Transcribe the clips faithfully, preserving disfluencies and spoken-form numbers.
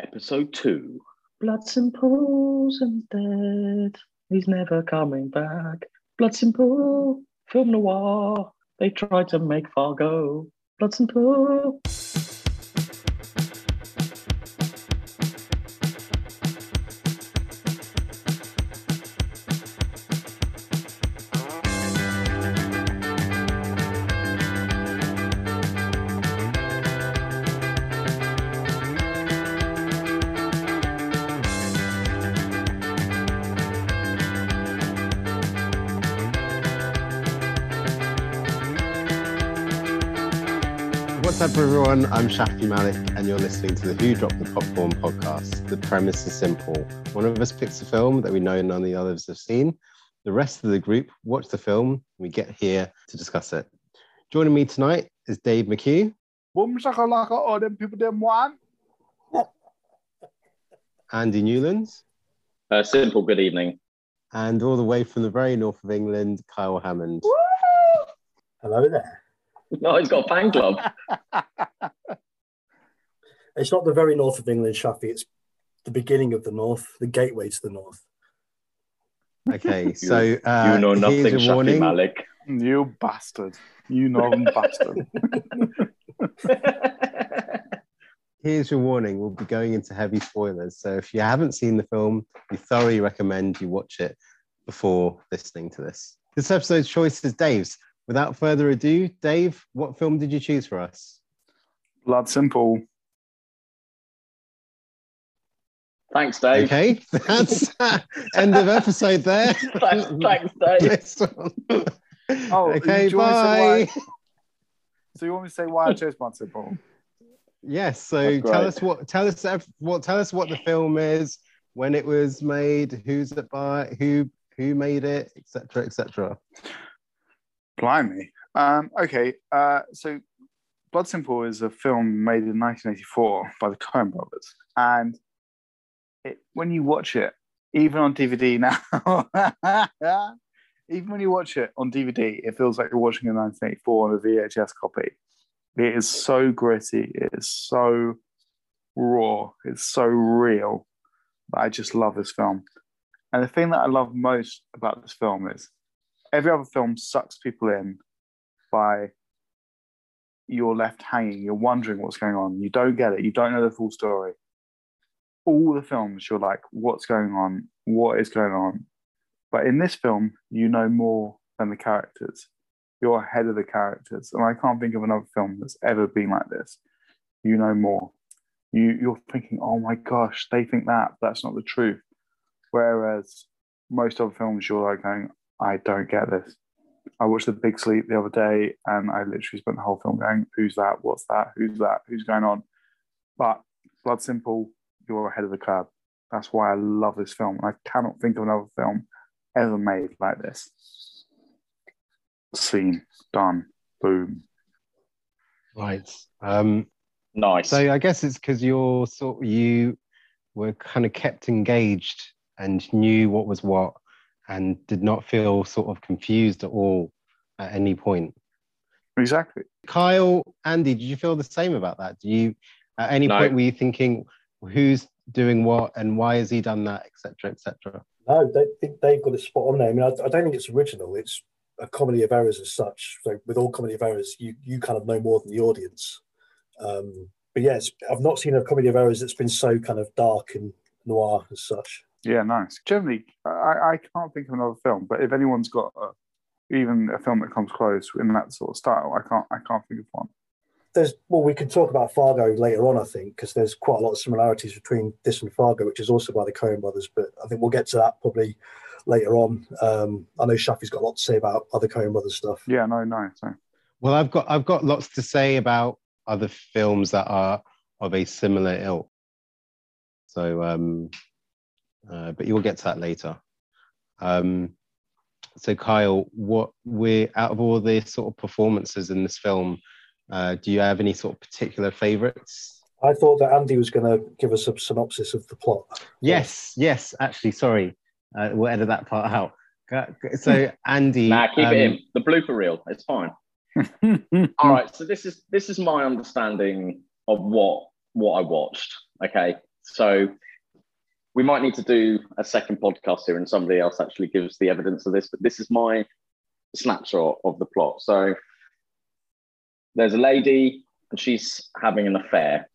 Episode two. Blood Simple's dead. He's never coming back. Blood Simple. Film noir. They tried to make Fargo. Blood Simple. What's up, everyone? I'm Shafi Malik, and you're listening to the Who Dropped the Popcorn podcast. The premise is simple. One of us picks a film that we know none of the others have seen. The rest of the group watch the film, and we get here to discuss it. Joining me tonight is Dave McHugh. All them people them want. Andy Newlands. Uh, simple good evening. And all the way from the very north of England, Kyle Hammond. Woo! Hello there. No, he's got a fan club. It's not the very north of England, Shafi. It's the beginning of the north, the gateway to the north. Okay, so uh, you know nothing, Shafi warning. Malik. You bastard! You northern bastard! Here's your warning: we'll be going into heavy spoilers. So if you haven't seen the film, we thoroughly recommend you watch it before listening to this. This episode's choice is Dave's. Without further ado, Dave, what film did you choose for us? Blood Simple. Thanks, Dave. Okay, that's end of episode there. Thanks, thanks, Dave. Oh, okay, bye. So you want me to say why I chose Blood Simple? Yes. So tell us what tell us what tell us what the film is, when it was made, who's it by, who who made it, et cetera, et cetera. Blimey. Um, okay, uh, so Blood Simple is a film made in nineteen eighty-four by the Coen Brothers. And it, when you watch it, even on D V D now, even when you watch it on D V D, it feels like you're watching a nineteen eighty-four on a V H S copy. It is so gritty. It is so raw. It's so real. I just love this film. And the thing that I love most about this film is every other film sucks people in by you're left hanging. You're wondering what's going on. You don't get it. You don't know the full story. All the films, you're like, what's going on? What is going on? But in this film, you know more than the characters. You're ahead of the characters. And I can't think of another film that's ever been like this. You know more. You, you're thinking, oh my gosh, they think that. That's not the truth. Whereas most other films, you're like going, I don't get this. I watched The Big Sleep the other day and I literally spent the whole film going, who's that? What's that? Who's that? Who's going on? But Blood Simple, you're ahead of the curve. That's why I love this film. I cannot think of another film ever made like this. Scene. Done. Boom. Right. Um, nice. So I guess it's because you're sort of, you were kind of kept engaged and knew what was what, and did not feel sort of confused at all at any point. Exactly. Kyle, Andy, did you feel the same about that? Do you, at any no. point, were you thinking, who's doing what and why has he done that, et cetera, et cetera? No, they think they've got it spot on there. I mean, I, I don't think it's original. It's a comedy of errors as such. So with all comedy of errors, you you kind of know more than the audience. Um, but yes, I've not seen a comedy of errors that's been so kind of dark and noir as such. Yeah, nice. Generally, I, I can't think of another film, but if anyone's got a, even a film that comes close in that sort of style, I can't I can't think of one. There's well, we can talk about Fargo later on, I think, because there's quite a lot of similarities between this and Fargo, which is also by the Coen Brothers, but I think we'll get to that probably later on. Um, I know Shafi's got a lot to say about other Coen Brothers stuff. Yeah, no, no. no. Well, I've got I've got lots to say about other films that are of a similar ilk. So, um... Uh, but you'll get to that later. Um, so, Kyle, what we out of all the sort of performances in this film, uh, do you have any sort of particular favourites? I thought that Andy was going to give us a synopsis of the plot. Yes, yes. Actually, sorry, uh, we'll edit that part out. So, Andy, nah, keep um, it in the blooper reel. It's fine. All right. So this is this is my understanding of what what I watched. Okay. So we might need to do a second podcast here and somebody else actually gives the evidence of this, but this is my snapshot of the plot. So there's a lady and she's having an affair.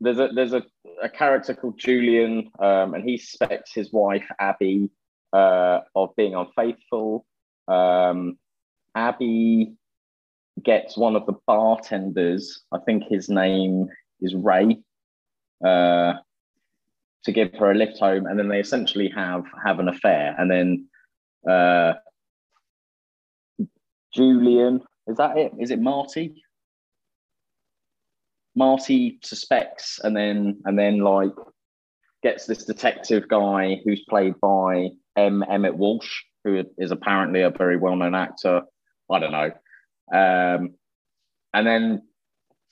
There's a there's a, a character called Julian, um, and he suspects his wife, Abby, uh, of being unfaithful. Um, Abby gets one of the bartenders, I think his name is Ray, uh, to give her a lift home, and then they essentially have have an affair. And then uh, Julian, is that it? Is it Marty? Marty suspects, and then and then like gets this detective guy who's played by M Emmett Walsh, who is apparently a very well-known actor. I don't know. Um, and then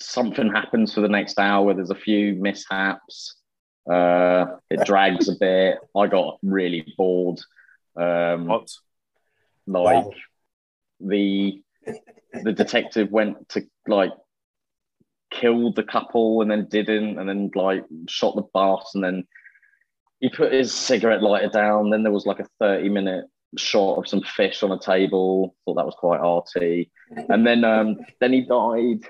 something happens for the next hour. There's a few mishaps. Uh, it drags a bit. I got really bored. Um, what? Like wow. the the detective went to like killed the couple and then didn't, and then like shot the boss, and then he put his cigarette lighter down. Then there was like a thirty minute shot of some fish on a table. Thought that was quite arty. And then um then he died,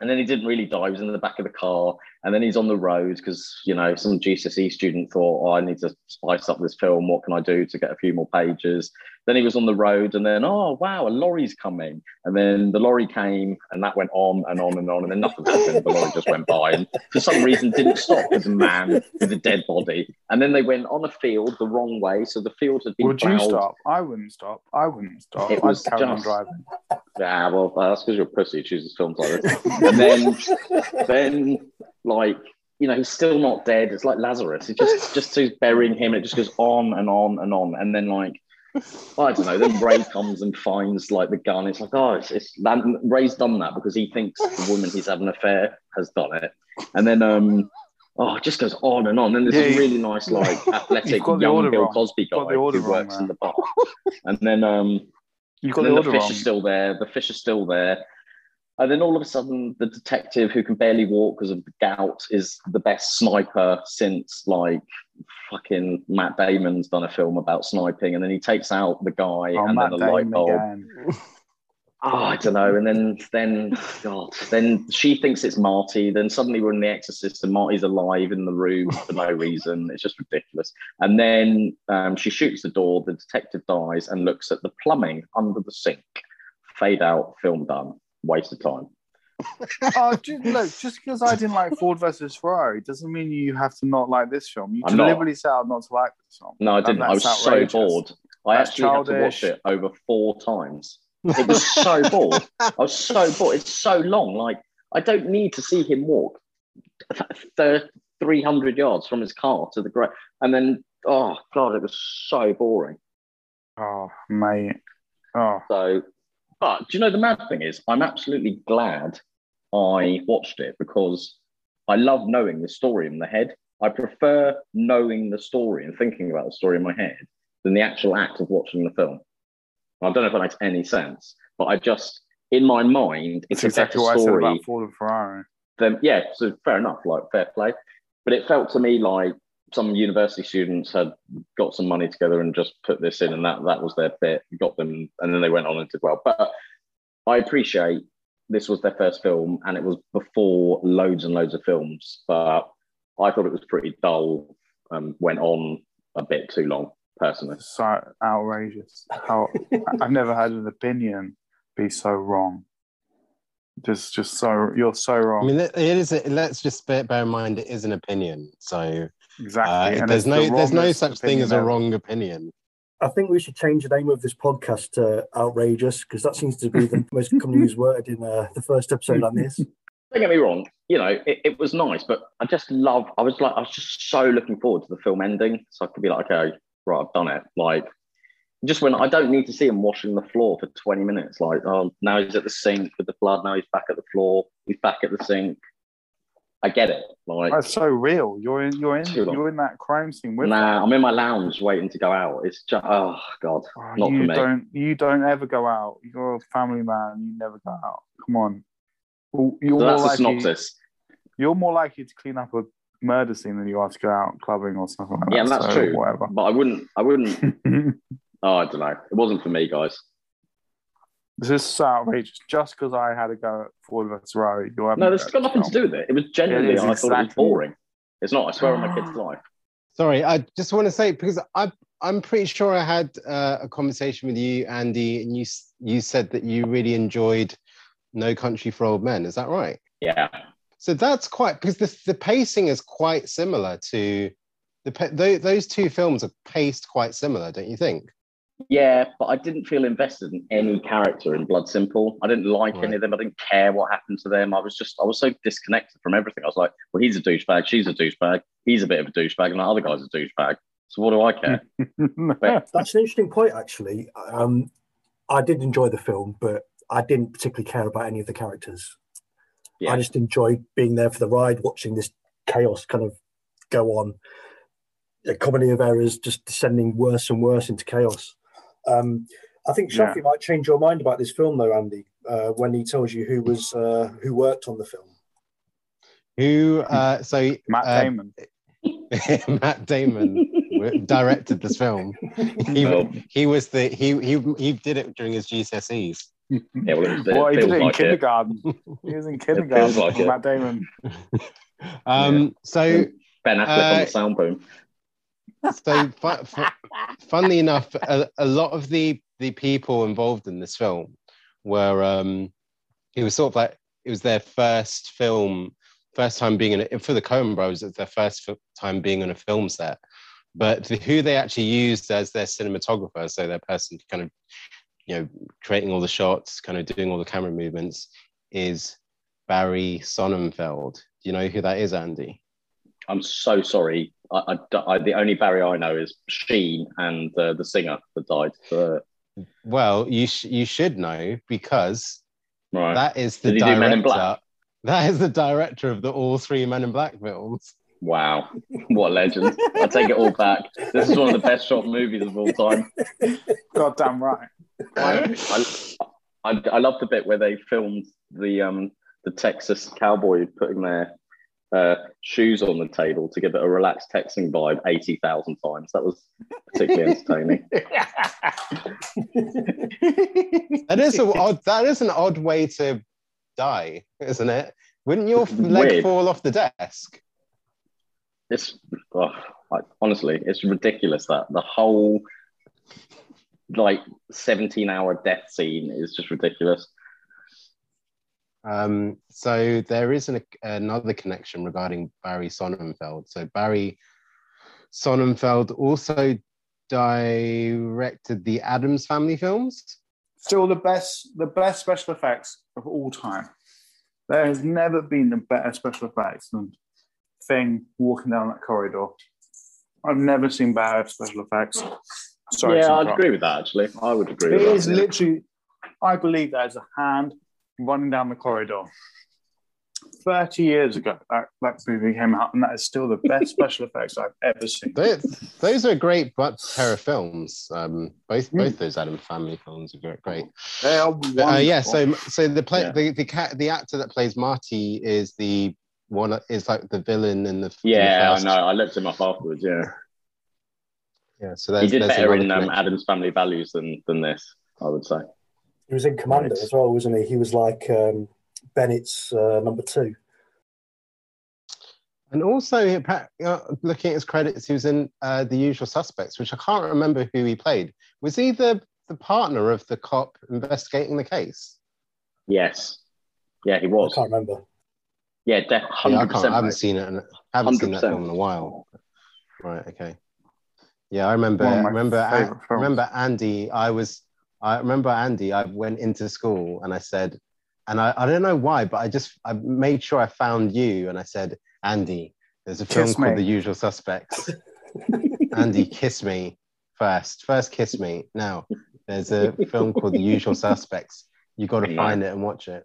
and then he didn't really die. He was in the back of the car, and then he's on the road because, you know, some G C S E student thought, oh, I need to spice up this film, what can I do to get a few more pages. Then he was on the road, and then, oh wow, a lorry's coming, and then the lorry came, and that went on and on and on, and then nothing happened. The lorry just went by and for some reason didn't stop as a man with a dead body. And then they went on a field the wrong way, so the field had been would plowed. You stop? I wouldn't stop. I wouldn't stop. It was just on driving. Yeah, well, that's because you're a pussy, chooses films like this. And then then like, you know, he's still not dead. It's like Lazarus. It just just so he's burying him, it just goes on and on and on. And then like, I don't know, then Ray comes and finds like the gun. It's like, oh, it's, it's Ray's done that because he thinks the woman he's having an affair has done it. And then um oh, it just goes on and on. And there's yeah, this really nice like athletic young Bill wrong. Cosby guy who works wrong, in the bar. And then um you got the, the fish wrong. Is still there, the fish is still there. And then all of a sudden, the detective who can barely walk because of the gout is the best sniper since, like, fucking Matt Damon's done a film about sniping. And then he takes out the guy oh, and Matt then the light bulb. Oh, I don't know. And then, then, God, then she thinks it's Marty. Then suddenly we're in The Exorcist and Marty's alive in the room for no reason. It's just ridiculous. And then um, she shoots the door, the detective dies and looks at the plumbing under the sink. Fade out, film done. Waste of time. Oh, just, look, just because I didn't like Ford versus Ferrari doesn't mean you have to not like this film. You I'm deliberately not. set out not to like this film. No, I didn't. I was outrageous. so bored. I that's actually childish. had to watch it over four times. It was so bored. I was so bored. It's so long. Like, I don't need to see him walk three hundred yards from his car to the ground. And then, oh, God, it was so boring. Oh, mate. Oh. So... But do you know the mad thing is I'm absolutely glad I watched it because I love knowing the story in the head. I prefer knowing the story and thinking about the story in my head than the actual act of watching the film. I don't know if that makes any sense, but I just, in my mind, it's That's a exactly better story. What I said about Ford and Ferrari. Then, yeah, so fair enough, like fair play. But it felt to me like some university students had got some money together and just put this in, and that that was their bit, got them, and then they went on and did well. But I appreciate this was their first film, and it was before loads and loads of films, but I thought it was pretty dull, um, went on a bit too long, personally. So outrageous. How I've never had an opinion be so wrong. Just, just so, you're so wrong. I mean, it is, a, let's just bear in mind, it is an opinion, so... Exactly. Uh, and there's no the there's no such thing as a wrong opinion. I think we should change the name of this podcast to Outrageous, because that seems to be the most commonly used word in uh, the first episode on this. Don't get me wrong, you know, it, it was nice, but I just love, I was like, I was just so looking forward to the film ending, so I could be like, okay, right, I've done it. Like, just when I don't need to see him washing the floor for twenty minutes, like, oh, now he's at the sink with the blood, now he's back at the floor, he's back at the sink. I get it. Like, that's so real. You're in. You're in. You're in that crime scene. With nah, them. I'm in my lounge waiting to go out. It's just. Oh God, oh, not you for me. Don't, you don't ever go out. You're a family man. You never go out. Come on. You're so that's more a likely, synopsis. You're more likely to clean up a murder scene, then you have to go out clubbing or something like that. Yeah, and that's so, true. Whatever. But I wouldn't. I wouldn't. oh, I don't know. It wasn't for me, guys. This is so outrageous. Just because I had a go at Ford versus Ferrari, you have no. This has got nothing to do with it. It was genuinely. It I exactly. thought it was boring. It's not. I swear on my kid's life. Sorry, I just want to say because I I'm pretty sure I had uh, a conversation with you, Andy, and you you said that you really enjoyed No Country for Old Men. Is that right? Yeah. So that's quite because the the pacing is quite similar to the those those two films are paced quite similar, don't you think? Yeah, but I didn't feel invested in any character in Blood Simple. I didn't like right. any of them. I didn't care what happened to them. I was just, I was so disconnected from everything. I was like, well, he's a douchebag, she's a douchebag, he's a bit of a douchebag, and that other guy's a douchebag. So what do I care? but- That's an interesting point, actually. Um, I did enjoy the film, but I didn't particularly care about any of the characters. Yeah. I just enjoyed being there for the ride, watching this chaos kind of go on. A comedy of errors just descending worse and worse into chaos. Um, I think Shafi yeah. might change your mind about this film, though, Andy, uh, when he tells you who was uh, who worked on the film. Who? Uh, so Matt uh, Damon. Matt Damon directed this film. He, oh. he was the he he he did it during his G C S Es. Yeah, well, it was, it well he did it in like kindergarten. It. He was in kindergarten. Like Matt Damon. um. Yeah. So Ben Affleck uh, on the sound boom. So, fun, fun, funnily enough, a, a lot of the, the people involved in this film were, um, it was sort of like, it was their first film, first time being in a, for the Coen Brothers, it's their first f- time being on a film set. But the, who they actually used as their cinematographer, so their person kind of, you know, creating all the shots, kind of doing all the camera movements, is Barry Sonnenfeld. Do you know who that is, Andy? I'm so sorry. I, I, I, the only Barry I know is Sheen and uh, the singer that died. But... Well, you sh- you should know because right. that is the director. Men in Black? That is the director of the all three Men in Black films. Wow, what a legend! I take it all back. This is one of the best shot movies of all time. God damn right. I, I, I love the bit where they filmed the um the Texas cowboy putting their Uh, shoes on the table to give it a relaxed texting vibe eighty thousand times. That was particularly entertaining. that, is a odd, that is an odd way to die, isn't it? Wouldn't your leg Weird. fall off the desk? It's oh, I, honestly, it's ridiculous that the whole like seventeen hour death scene is just ridiculous. Um, so there is an, another connection regarding Barry Sonnenfeld. So Barry Sonnenfeld also directed the Addams Family films. Still the best, the best special effects of all time. There has never been a better special effects than Thing walking down that corridor. I've never seen better special effects. Sorry, yeah, I'd agree with that. Actually, I would agree. It with is that. literally, I believe there's a hand running down the corridor. thirty years ago, that, that movie came out, and that is still the best special effects I've ever seen. Those, those are great but terror films. Um, both mm. both those Addams Family films are great. They are wonderful. Uh, yeah, so so the, play, yeah. the the the actor that plays Marty is the one is like the villain in the yeah. In the I know. I looked him up afterwards. Yeah, yeah. So he did better in um, Addams Family Values than than this, I would say. He was in Commander right. as well, wasn't he? He was like um, Bennett's uh, number two. And also, you know, looking at his credits, he was in uh, The Usual Suspects, which I can't remember who he played. Was he the, the partner of the cop investigating the case? Yes. Yeah, he was. I can't remember. Yeah, definitely. Yeah, I, can't, I haven't seen it. In, I haven't one hundred percent seen that film in a while. Right. Okay. Yeah, I remember. I remember. I, remember Andy. I was. I remember, Andy, I went into school and I said, and I, I don't know why, but I just I made sure I found you and I said, Andy, there's a film kiss called me. The Usual Suspects. Andy, kiss me first. First kiss me. Now, there's a film called The Usual Suspects. You've got to yeah. find it and watch it.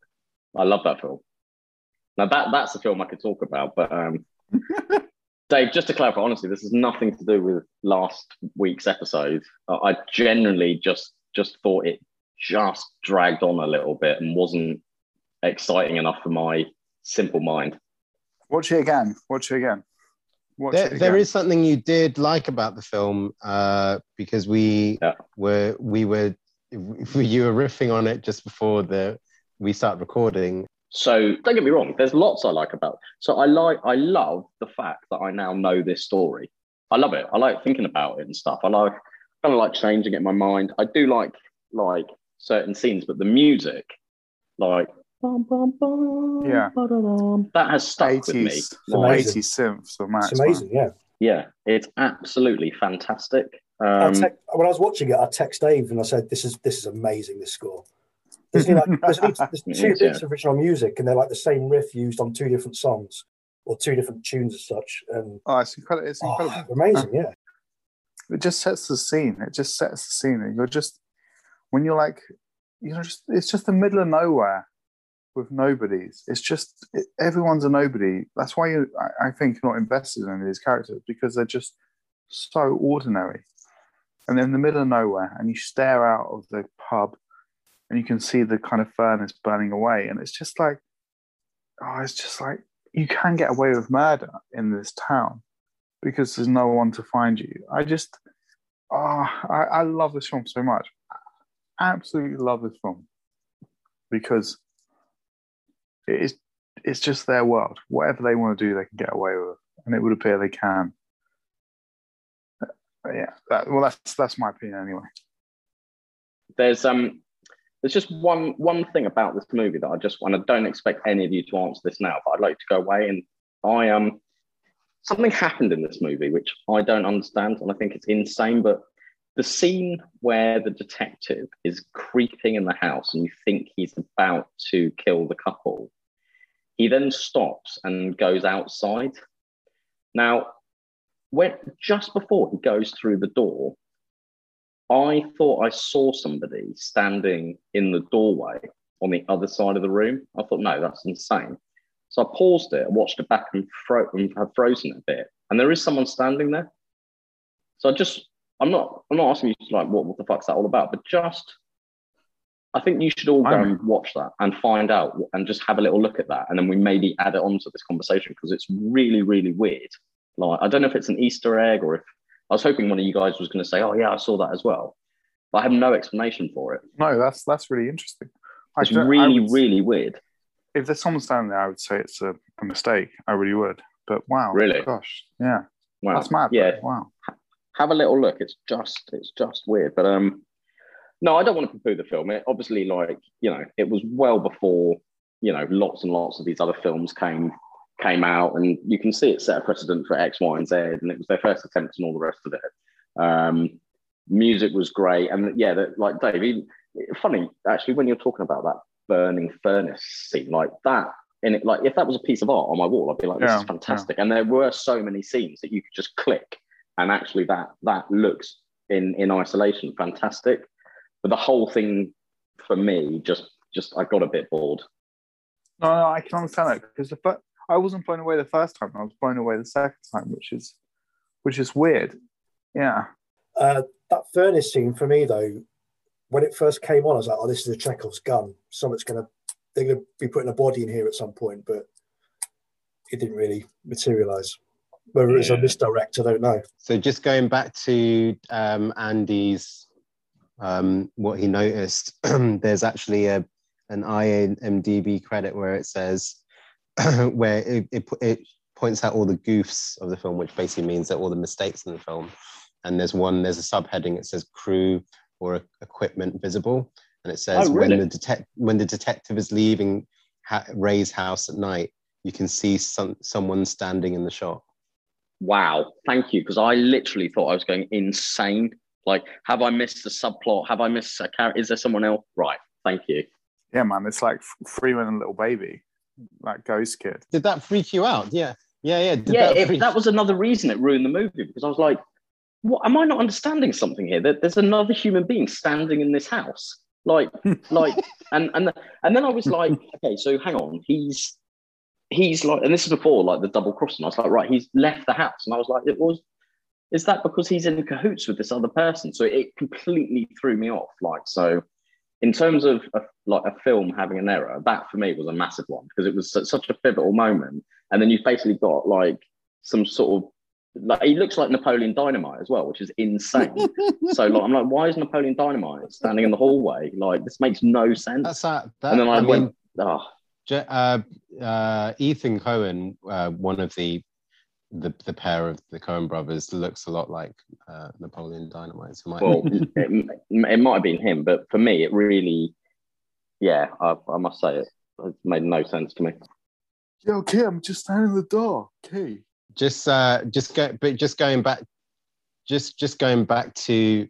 I love that film. Now, that that's a film I could talk about, but... Um... Dave, just to clarify, honestly, this has nothing to do with last week's episode. Uh, I generally just... just thought it just dragged on a little bit and wasn't exciting enough for my simple mind. Watch it again. Watch it again. watch there, it again. There is something you did like about the film, uh, because we yeah. were we were you were riffing on it just before the we start recording. So don't get me wrong, there's lots I like about it. So I like I love the fact that I now know this story. I love it. I like thinking about it and stuff. I like kind of like changing it in my mind. I do like like certain scenes, but the music, like bum, bum, bum, yeah, that has stuck eighties, with me. Like, eighties synths or Max. It's amazing, yeah. Yeah, it's absolutely fantastic. Um, I te- when I was watching it, I texted Dave and I said, "This is this is amazing. This score." There's, like, there's, there's two bits yeah. of original music, and they're like the same riff used on two different songs or two different tunes as such. And oh, it's incredible! It's oh, incredible. Amazing, yeah. It just sets the scene. It just sets the scene, and you're just when you're like, you know, just, it's just the middle of nowhere with nobodies. It's just it, everyone's a nobody. That's why you, I, I think, you're not invested in these characters because they're just so ordinary. And they're in the middle of nowhere, and you stare out of the pub. And you can see the kind of furnace burning away. And it's just like, oh, it's just like, you can get away with murder in this town because there's no one to find you. I just, oh, I, I love this film so much. I absolutely love this film because it's, it's just their world. Whatever they want to do, they can get away with. And it would appear they can. But yeah, that, well, that's, that's my opinion anyway. There's, um, There's just one one thing about this movie that I just, and I don't expect any of you to answer this now, but I'd like to go away and I um something happened in this movie which I don't understand, and I think it's insane. But the scene where the detective is creeping in the house and you think he's about to kill the couple, he then stops and goes outside. Now, when just before he goes through the door, I thought I saw somebody standing in the doorway on the other side of the room. I thought, no, that's insane. So I paused it and watched it back and fro- and have frozen a bit. And there is someone standing there. So I just, I'm not, I'm not asking you to like, what, what the fuck's that all about? But just, I think you should all go and watch that and find out and just have a little look at that. And then we maybe add it onto this conversation because it's really, really weird. Like, I don't know if it's an Easter egg or if, I was hoping one of you guys was going to say, "Oh yeah, I saw that as well," but I have no explanation for it. No, that's that's really interesting. I it's really, would, really weird. If there's someone standing there, I would say it's a, a mistake. I really would. But wow, really, gosh, yeah, wow. That's mad. Yeah, but, wow. Have a little look. It's just, it's just weird. But um, no, I don't want to poo-poo the film. It obviously, like you know, it was well before you know, lots and lots of these other films came. came out, and you can see it set a precedent for X, Y, and Z, and it was their first attempt and all the rest of it. Um, music was great, and yeah, the, like Dave, even, funny actually when you're talking about that burning furnace scene, like that, and it, like if that was a piece of art on my wall, I'd be like, this yeah, is fantastic. Yeah. And there were so many scenes that you could just click, and actually that that looks in in isolation fantastic, but the whole thing for me just just I got a bit bored. No, no I can understand that because the but. I wasn't blown away the first time. I was blown away the second time, which is, which is weird. Yeah. Uh, that furnace scene for me though, when it first came on, I was like, "Oh, this is a Chekhov's gun. Someone's gonna, they're gonna be putting a body in here at some point." But it didn't really materialise. Whether yeah. it's a misdirect, I don't know. So just going back to um, Andy's, um, what he noticed. There's actually a an I M D B credit where it says. where it, it it points out all the goofs of the film, which basically means that all the mistakes in the film. And there's one, there's a subheading. It says crew or equipment visible, and it says oh, really? when the detect when the detective is leaving ha- Ray's house at night, you can see some someone standing in the shot. Wow, thank you, because I literally thought I was going insane. Like, have I missed a subplot? Have I missed a character? Is there someone else? Right, thank you. Yeah, man, it's like Freeman and Little Baby. Like Ghost Kid. Did that freak you out? Yeah, yeah, yeah. Did yeah, that, it, freak- that was another reason it ruined the movie because I was like, "What? Am I not understanding something here? That there's another human being standing in this house, like, like." And and and then I was like, "Okay, so hang on, he's he's like," and this is before like the double crossing. I was like, "Right, he's left the house," and I was like, "It was is that because he's in cahoots with this other person?" So it completely threw me off. Like so. In terms of a, like a film having an error, that for me was a massive one because it was such a pivotal moment. And then you've basically got like some sort of Like, he looks like Napoleon Dynamite as well, which is insane. So like, I'm like, why is Napoleon Dynamite standing in the hallway? Like, this makes no sense. That's that. that and then I, I went, mean, oh. uh, uh, Ethan Coen, uh, one of the, the the pair of the Coen brothers, looks a lot like uh, Napoleon Dynamite. So might well, it, it might have been him, but for me, it really, yeah, I, I must say it, it made no sense to me. Yeah, okay, I'm just standing in the door. Okay. Just, uh, just go, but just going back, just, just going back to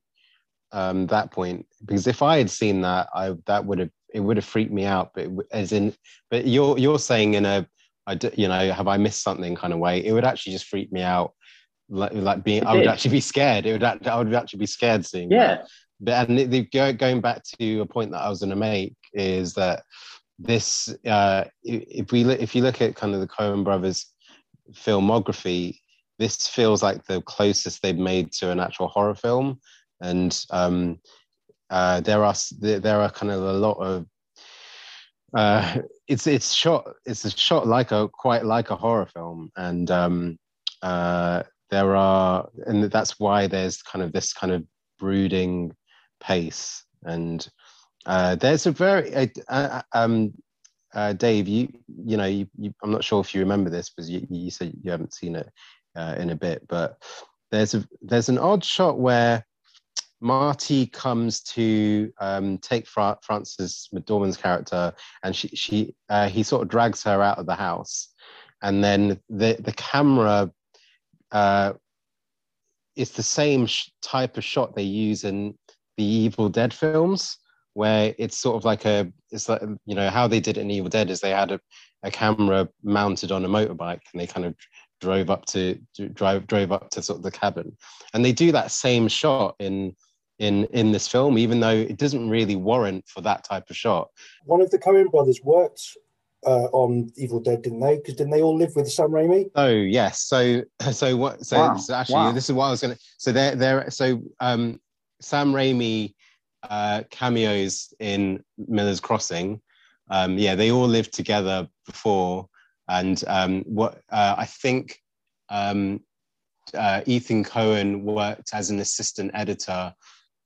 um, that point, because if I had seen that, I that would have it would have freaked me out. But as in, but you're you're saying in a, I do, you know, have I missed something kind of way? It would actually just freak me out, like like being. It I did. would actually be scared. It would. I would actually be scared seeing. Yeah. That. But and the, the, going back to a point that I was going to make is that this, uh, if we if you look at kind of the Coen brothers filmography, this feels like the closest they've made to an actual horror film, and um, uh, there are there are kind of a lot of uh, it's it's shot it's a shot like a quite like a horror film, and um, uh, there are and that's why there's kind of this kind of brooding pace, and uh, there's a very uh, uh, um. Uh, Dave, you you know, you, you, I'm not sure if you remember this, because you, you said you haven't seen it uh, in a bit, but there's a there's an odd shot where Marty comes to um, take Fra- Frances McDormand's character, and she she uh, he sort of drags her out of the house, and then the the camera uh, is the same sh- type of shot they use in the Evil Dead films, where it's sort of like a, it's like, you know, how they did it in Evil Dead is they had a, a camera mounted on a motorbike, and they kind of drove up to, to drive drove up to sort of the cabin, and they do that same shot in in in this film, even though it doesn't really warrant for that type of shot. One of the Coen brothers worked uh, on Evil Dead, didn't they? Because didn't they all live with Sam Raimi? Oh yes. So so what? So, wow. so actually, wow. this is what I was gonna. So there there. So um, Sam Raimi. Uh, cameos in Miller's Crossing. Um, yeah, they all lived together before, and um, what uh, I think um, uh, Ethan Coen worked as an assistant editor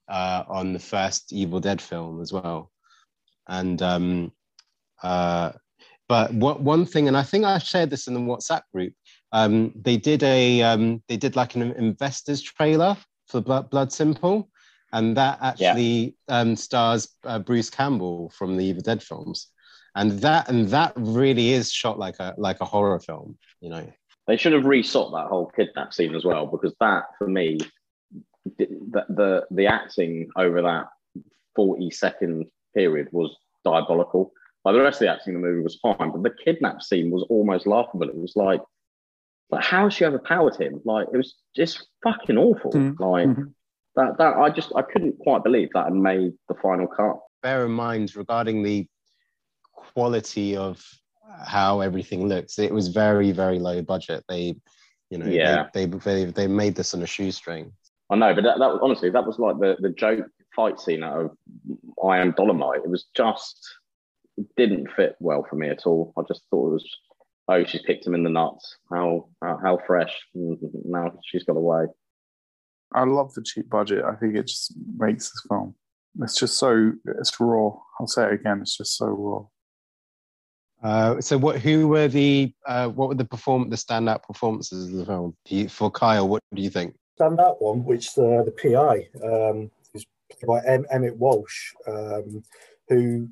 uh, on the first Evil Dead film as well. And um, uh, but what one thing, and I think I shared this in the WhatsApp group. Um, they did a um, they did like an investors trailer for Blood, Blood Simple. And that actually yeah. um, stars uh, Bruce Campbell from the Evil Dead films, and that and that really is shot like a like a horror film. You know, they should have resought that whole kidnap scene as well, because that for me, the the, the acting over that forty second period was diabolical. Like, the rest of the acting in the movie was fine, but the kidnap scene was almost laughable. It was like, like how she overpowered him. Like, it was just fucking awful. Mm-hmm. Like. Mm-hmm. That, that I just I couldn't quite believe that and made the final cut. Bear in mind, regarding the quality of how everything looks, it was very, very low budget. They, you know, yeah. they, they they they made this on a shoestring. I know, but that, that was honestly that was like the the joke fight scene out of I Am Dolomite. It was just it didn't fit well for me at all. I just thought it was, oh, she's picked him in the nuts. How how, how fresh. Now she's got away. I love the cheap budget. I think it just makes this film. It's just so, it's raw. I'll say it again, it's just so raw. Uh, so what, who were the, uh, what were the perform, the standout performances of the film? You, for Kyle, what do you think? Standout one, which uh, the P I, um, is played by M Emmett Walsh, um, who,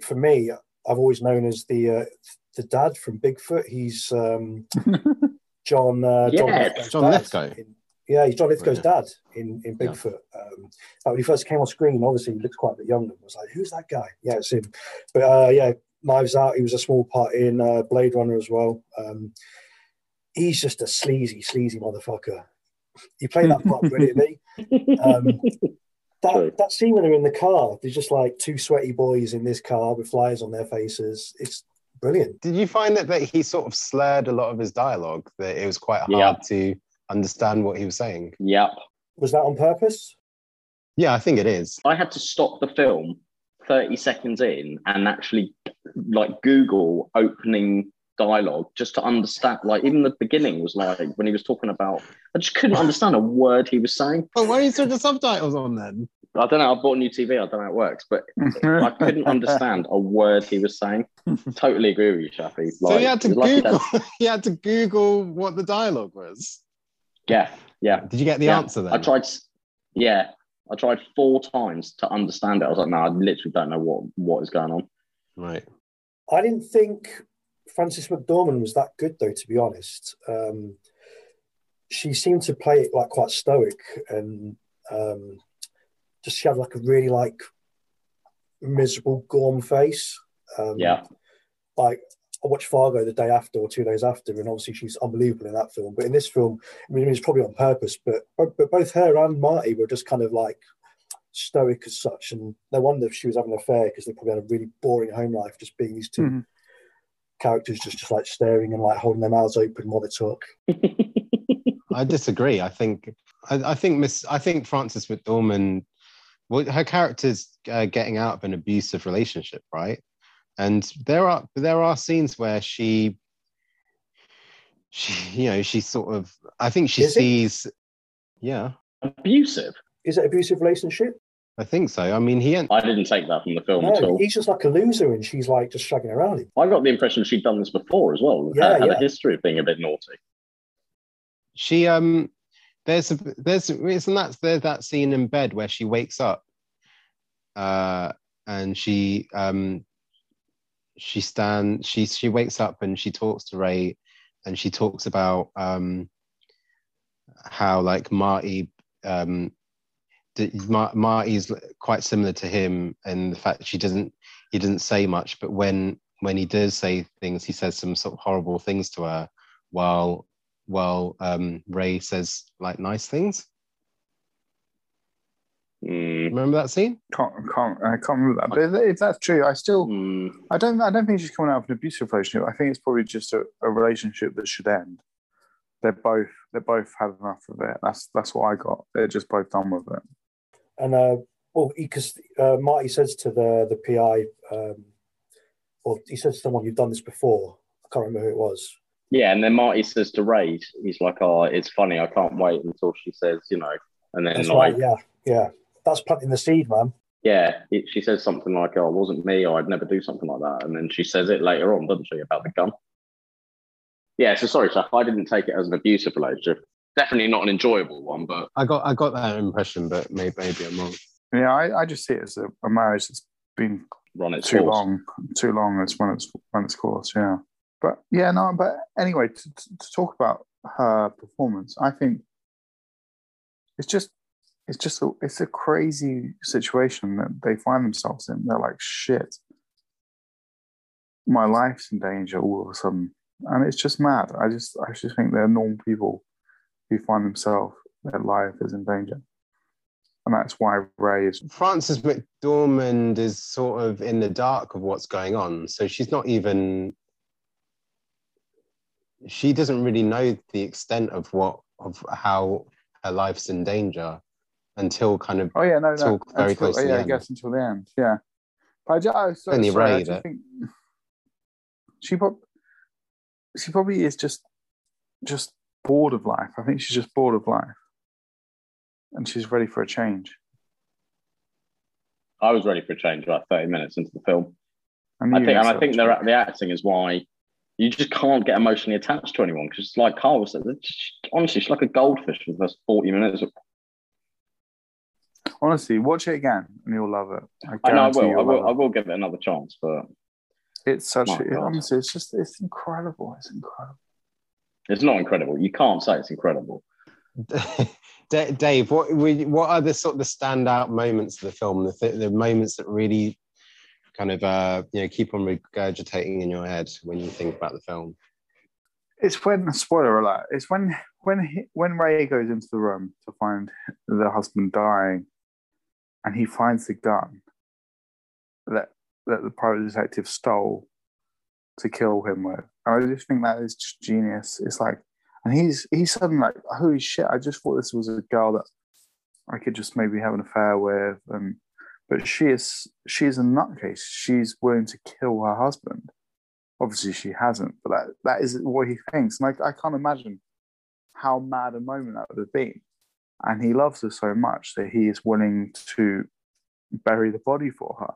for me, I've always known as the uh, the dad from Bigfoot. He's um, John, uh, yeah, John, John Lithgow. Yeah, he's John Lithgow's dad in, in Bigfoot. Yeah. Um, like when he first came on screen, obviously he looked quite a bit younger. I was like, who's that guy? Yeah, it's him. But uh, yeah, Knives Out, he was a small part in uh, Blade Runner as well. Um, he's just a sleazy, sleazy motherfucker. He played that part brilliantly. Um, that, that scene when they're in the car, there's just like two sweaty boys in this car with flies on their faces. It's brilliant. Did you find that, that he sort of slurred a lot of his dialogue? That it was quite hard yeah. to... understand what he was saying. Yep. Was that on purpose? Yeah, I think it is. I had to stop the film thirty seconds in and actually like Google opening dialogue just to understand. Like, even the beginning was like, when he was talking about, I just couldn't understand a word he was saying. Well, why do you turn the subtitles on then? I don't know. I bought a new T V. I don't know how it works, but I couldn't understand a word he was saying. Totally agree with you, Shafi. Like, so you had to Google. You had to Google what the dialogue was. Yeah, yeah. Did you get the yeah. answer then? I tried. Yeah, I tried four times to understand it. I was like, no, I literally don't know what what is going on. Right. I didn't think Frances McDormand was that good, though. To be honest, um, she seemed to play it like quite stoic and. Um, Just she had like a really like miserable gorm face. Um, yeah. Like I watched Fargo the day after or two days after, and obviously she's unbelievable in that film. But in this film, I mean, it's probably on purpose. But but both her and Marty were just kind of like stoic as such, and no wonder if she was having an affair because they probably had a really boring home life, just being these two mm-hmm. characters just just like staring and like holding their mouths open while they talk. I disagree. I think I, I think Miss I think Frances McDormand. Well, her character's uh, getting out of an abusive relationship, right? And there are there are scenes where she, she you know, she sort of. I think she Is sees, it? yeah, abusive. Is it abusive relationship? I think so. I mean, he. Ain't... I didn't take that from the film no, at all. He's just like a loser, and she's like just shagging around him. I got the impression she'd done this before as well. Yeah, had, had yeah. a history of being a bit naughty. She um. There's a, there's isn't that there's that scene in bed where she wakes up, uh, and she um, she stands she she wakes up and she talks to Ray, and she talks about um, how like Marty um, Mar- Marty's quite similar to him, and the fact she doesn't he doesn't say much, but when when he does say things, he says some sort of horrible things to her, while. Well, um, Ray says like nice things. Mm. Remember that scene? Can't, can't, I can't remember that. But if that's true, I still, mm. I don't, I don't think she's coming out of an abusive relationship. I think it's probably just a, a relationship that should end. They're both, they're both had enough of it. That's that's what I got. They're just both done with it. And uh, well, because uh, Marty says to the the P I, um, or he says to someone, "You've done this before." I can't remember who it was. Yeah, and then Marty says to Ray, he's like, oh, it's funny, I can't wait until she says, you know, and then that's like... Right, yeah, yeah. That's planting the seed, man. Yeah, it, she says something like, oh, it wasn't me, or I'd never do something like that, and then she says it later on, doesn't she, about the gun? Yeah, so sorry, Seth, I didn't take it as an abusive relationship. Definitely not an enjoyable one, but... I got I got that impression, but maybe, maybe I'm wrong. Yeah, I, I just see it as a, a marriage that's been Run its too course. long, too long, it's run its, run its course, yeah. But yeah, no. But anyway, to, to talk about her performance, I think it's just, it's just, a, it's a crazy situation that they find themselves in. They're like, shit, my life's in danger all of a sudden, and it's just mad. I just, I just think they're normal people who find themselves their life is in danger, and that's why Ray is. Frances McDormand is sort of in the dark of what's going on, so she's not even. She doesn't really know the extent of what of how her life's in danger until kind of oh yeah no, no very close oh, to yeah the I end. guess until the end yeah but I just, I was, sorry, sorry, I just think she probably she probably is just just bored of life. I think she's just bored of life and she's ready for a change. I was ready for a change about thirty minutes into the film. I, I think and I think the, the acting is why. You just can't get emotionally attached to anyone because, like Carl said, just, honestly, she's like a goldfish for the first forty minutes. Honestly, watch it again and you'll love it. I, I know I will. I will. I will give it another chance, but it's such. It, honestly, it's just. It's incredible. It's incredible. It's not incredible. You can't say it's incredible. Dave, what what are the sort of the standout moments of the film? The th- the moments that really. Kind of, uh, you know, keep on regurgitating in your head when you think about the film. It's when spoiler alert. It's when when he, when Ray goes into the room to find the husband dying, and he finds the gun that that the private detective stole to kill him with. And I just think that is just genius. It's like, and he's he's suddenly like, holy shit! I just thought this was a girl that I could just maybe have an affair with, and. But she is she is a nutcase. She's willing to kill her husband Obviously, she hasn't, but that, that is what he thinks. And I, I can't imagine how mad a moment that would have been. And he loves her so much that he is willing to bury the body for her.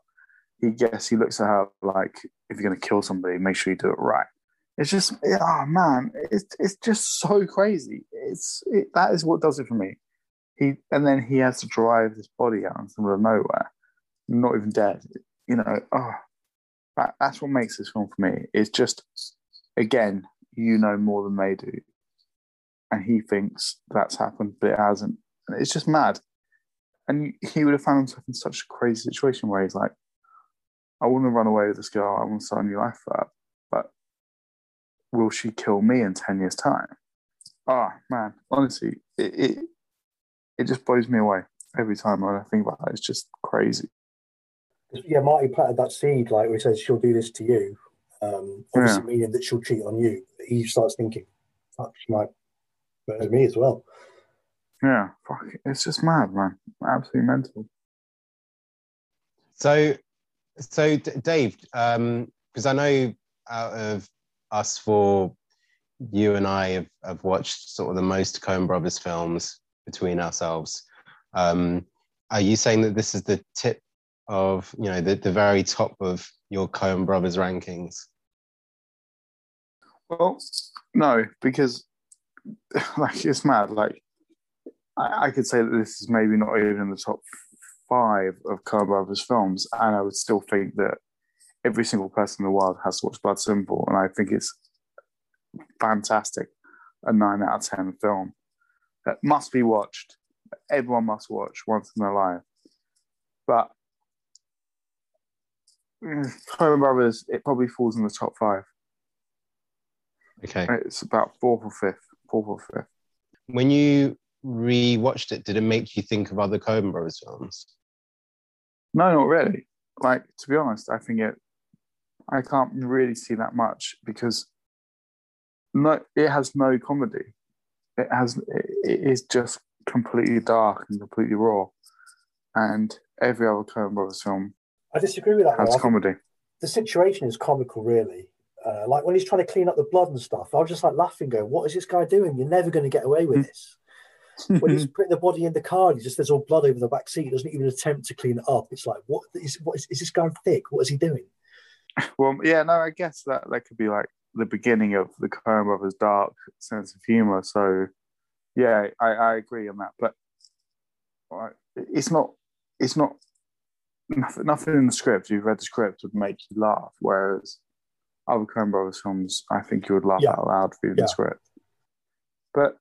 He guess he looks at her like, if you're going to kill somebody, make sure you do it right. It's just, oh man, it's it's just so crazy. It's it, that is what does it for me. He and then he has to drive this body out in the middle of nowhere, not even dead. You know, oh, that, that's what makes this film for me. It's just, again, you know more than they do, and he thinks that's happened, but it hasn't. And it's just mad. And he would have found himself in such a crazy situation where he's like, I want to run away with this girl. I want to start a new life for her. But will she kill me in ten years' time? Oh, man. Honestly, it, it it just blows me away every time when I think about it. It's just crazy. Yeah, Marty planted that seed, like, where he says, she'll do this to you. Um, obviously yeah. meaning that she'll cheat on you. He starts thinking, fuck, she might murder me as well. Yeah, fuck. It's just mad, man. Absolutely mental. So... So, Dave, because um, I know out of us four, you and I have, have watched sort of the most Coen Brothers films between ourselves. Um, are you saying that this is the tip of, you know, the, the very top of your Coen Brothers rankings? Well, no, because like it's mad. Like I, I could say that this is maybe not even in the top five of Coen Brothers films, and I would still think that every single person in the world has to watch Blood Simple, and I think it's fantastic, a nine out of ten film that must be watched. Everyone must watch once in their life. But Coen Brothers, it probably falls in the top five. Okay. It's about fourth or fifth. Fourth or fifth. When you re-watched it, did it make you think of other Coen Brothers films? No, not really. Like, to be honest, I think it, I can't really see that much because no, it has no comedy. It has, it, it is just completely dark and completely raw. And every other Coen Brothers film, I disagree with that. Has comedy. The situation is comical, really. Uh, like when he's trying to clean up the blood and stuff, I was just like laughing, going, "What is this guy doing? You're never going to get away with mm. this." When he's putting the body in the car, he just there's all blood over the back seat. He doesn't even attempt to clean it up. It's like, what is what is, is this guy thick? What is he doing? Well, yeah, no, I guess that, that could be like the beginning of the Coen Brothers' dark sense of humour. So, yeah, I, I agree on that. But right, it's not, it's not nothing, nothing in the script. You've read the script would make you laugh, whereas other Coen Brothers films, I think you would laugh yeah. out loud through yeah. the script. But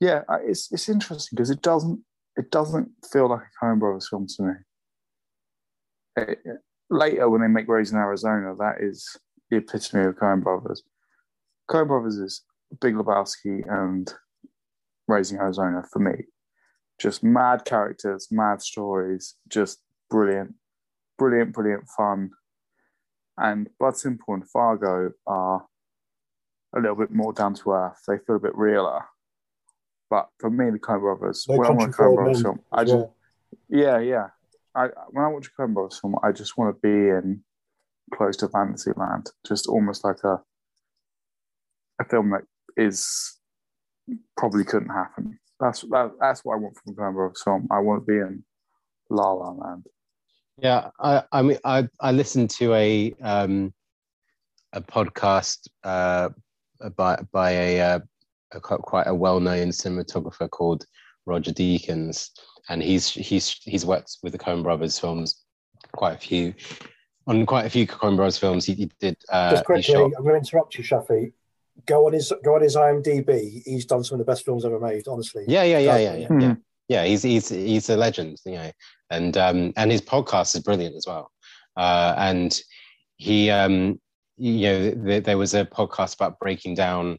yeah, it's it's interesting because it doesn't it doesn't feel like a Coen Brothers film to me. It, later, when they make Raising Arizona, that is the epitome of Coen Brothers. Coen Brothers is Big Lebowski and Raising Arizona for me. Just mad characters, mad stories, just brilliant, brilliant, brilliant fun. And Blood Simple and Fargo are a little bit more down to earth. They feel a bit realer. But for me, the Coen Brothers, no when I watch a Coen Brothers film, I just, yeah, yeah. yeah. I, when I watch a Coen Brothers film, I just want to be in close to fantasy land, just almost like a a film that is probably couldn't happen. That's that, that's what I want from a Coen Brothers film. I want to be in La La Land. Yeah, I, I mean, I, I listened to a um, a podcast uh, by by a. Uh, A, quite a well-known cinematographer called Roger Deakins, and he's he's he's worked with the Coen Brothers films quite a few on quite a few Coen Brothers films. He, he did. Uh, Just quickly, shot... I'm going to interrupt you, Shafi. Go on his go on his IMDb. He's done some of the best films ever made. Honestly. Yeah, yeah, yeah, yeah, yeah. Hmm. yeah. yeah he's he's he's a legend, you know, and um, and his podcast is brilliant as well. Uh, and he, um, you know, th- there was a podcast about breaking down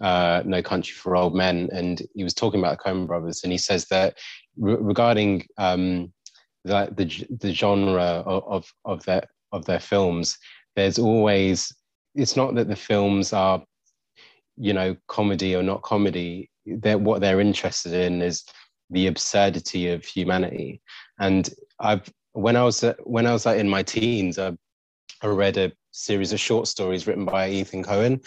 Uh, No Country for Old Men, and he was talking about the Coen Brothers, and he says that re- regarding um, the, the the genre of of their of their films, there's always, it's not that the films are, you know, comedy or not comedy. They're, what they're interested in is the absurdity of humanity. And I've when I was when I was like in my teens, I, I read a series of short stories written by Ethan Coen,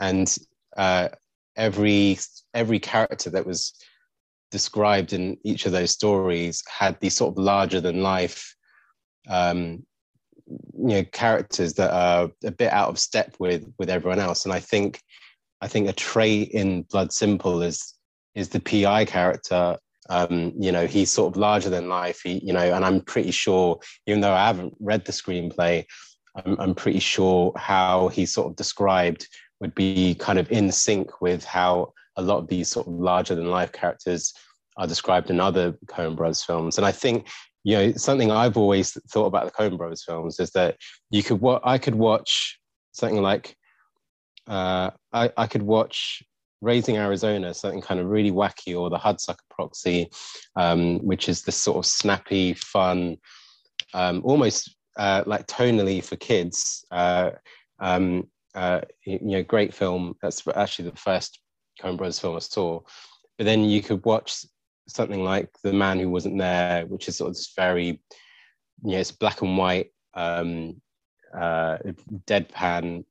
and uh, every every character that was described in each of those stories had these sort of larger than life um, you know, characters that are a bit out of step with with everyone else. And I think I think a trait in Blood Simple is is the P I character. Um, you know, he's sort of larger than life. He, you know, and I'm pretty sure, even though I haven't read the screenplay, I'm, I'm pretty sure how he's sort of described would be kind of in sync with how a lot of these sort of larger than life characters are described in other Coen Brothers films. And I think, you know, something I've always thought about the Coen Brothers films is that you could, what I could watch something like, uh, I, I could watch Raising Arizona, something kind of really wacky, or The Hudsucker Proxy, um, which is this sort of snappy, fun, um, almost uh, like tonally for kids. Uh, um, uh, you know, great film. That's actually the first Coen Brothers film I saw. But then you could watch something like The Man Who Wasn't There, which is sort of this very, you know, it's black and white, um, uh, deadpan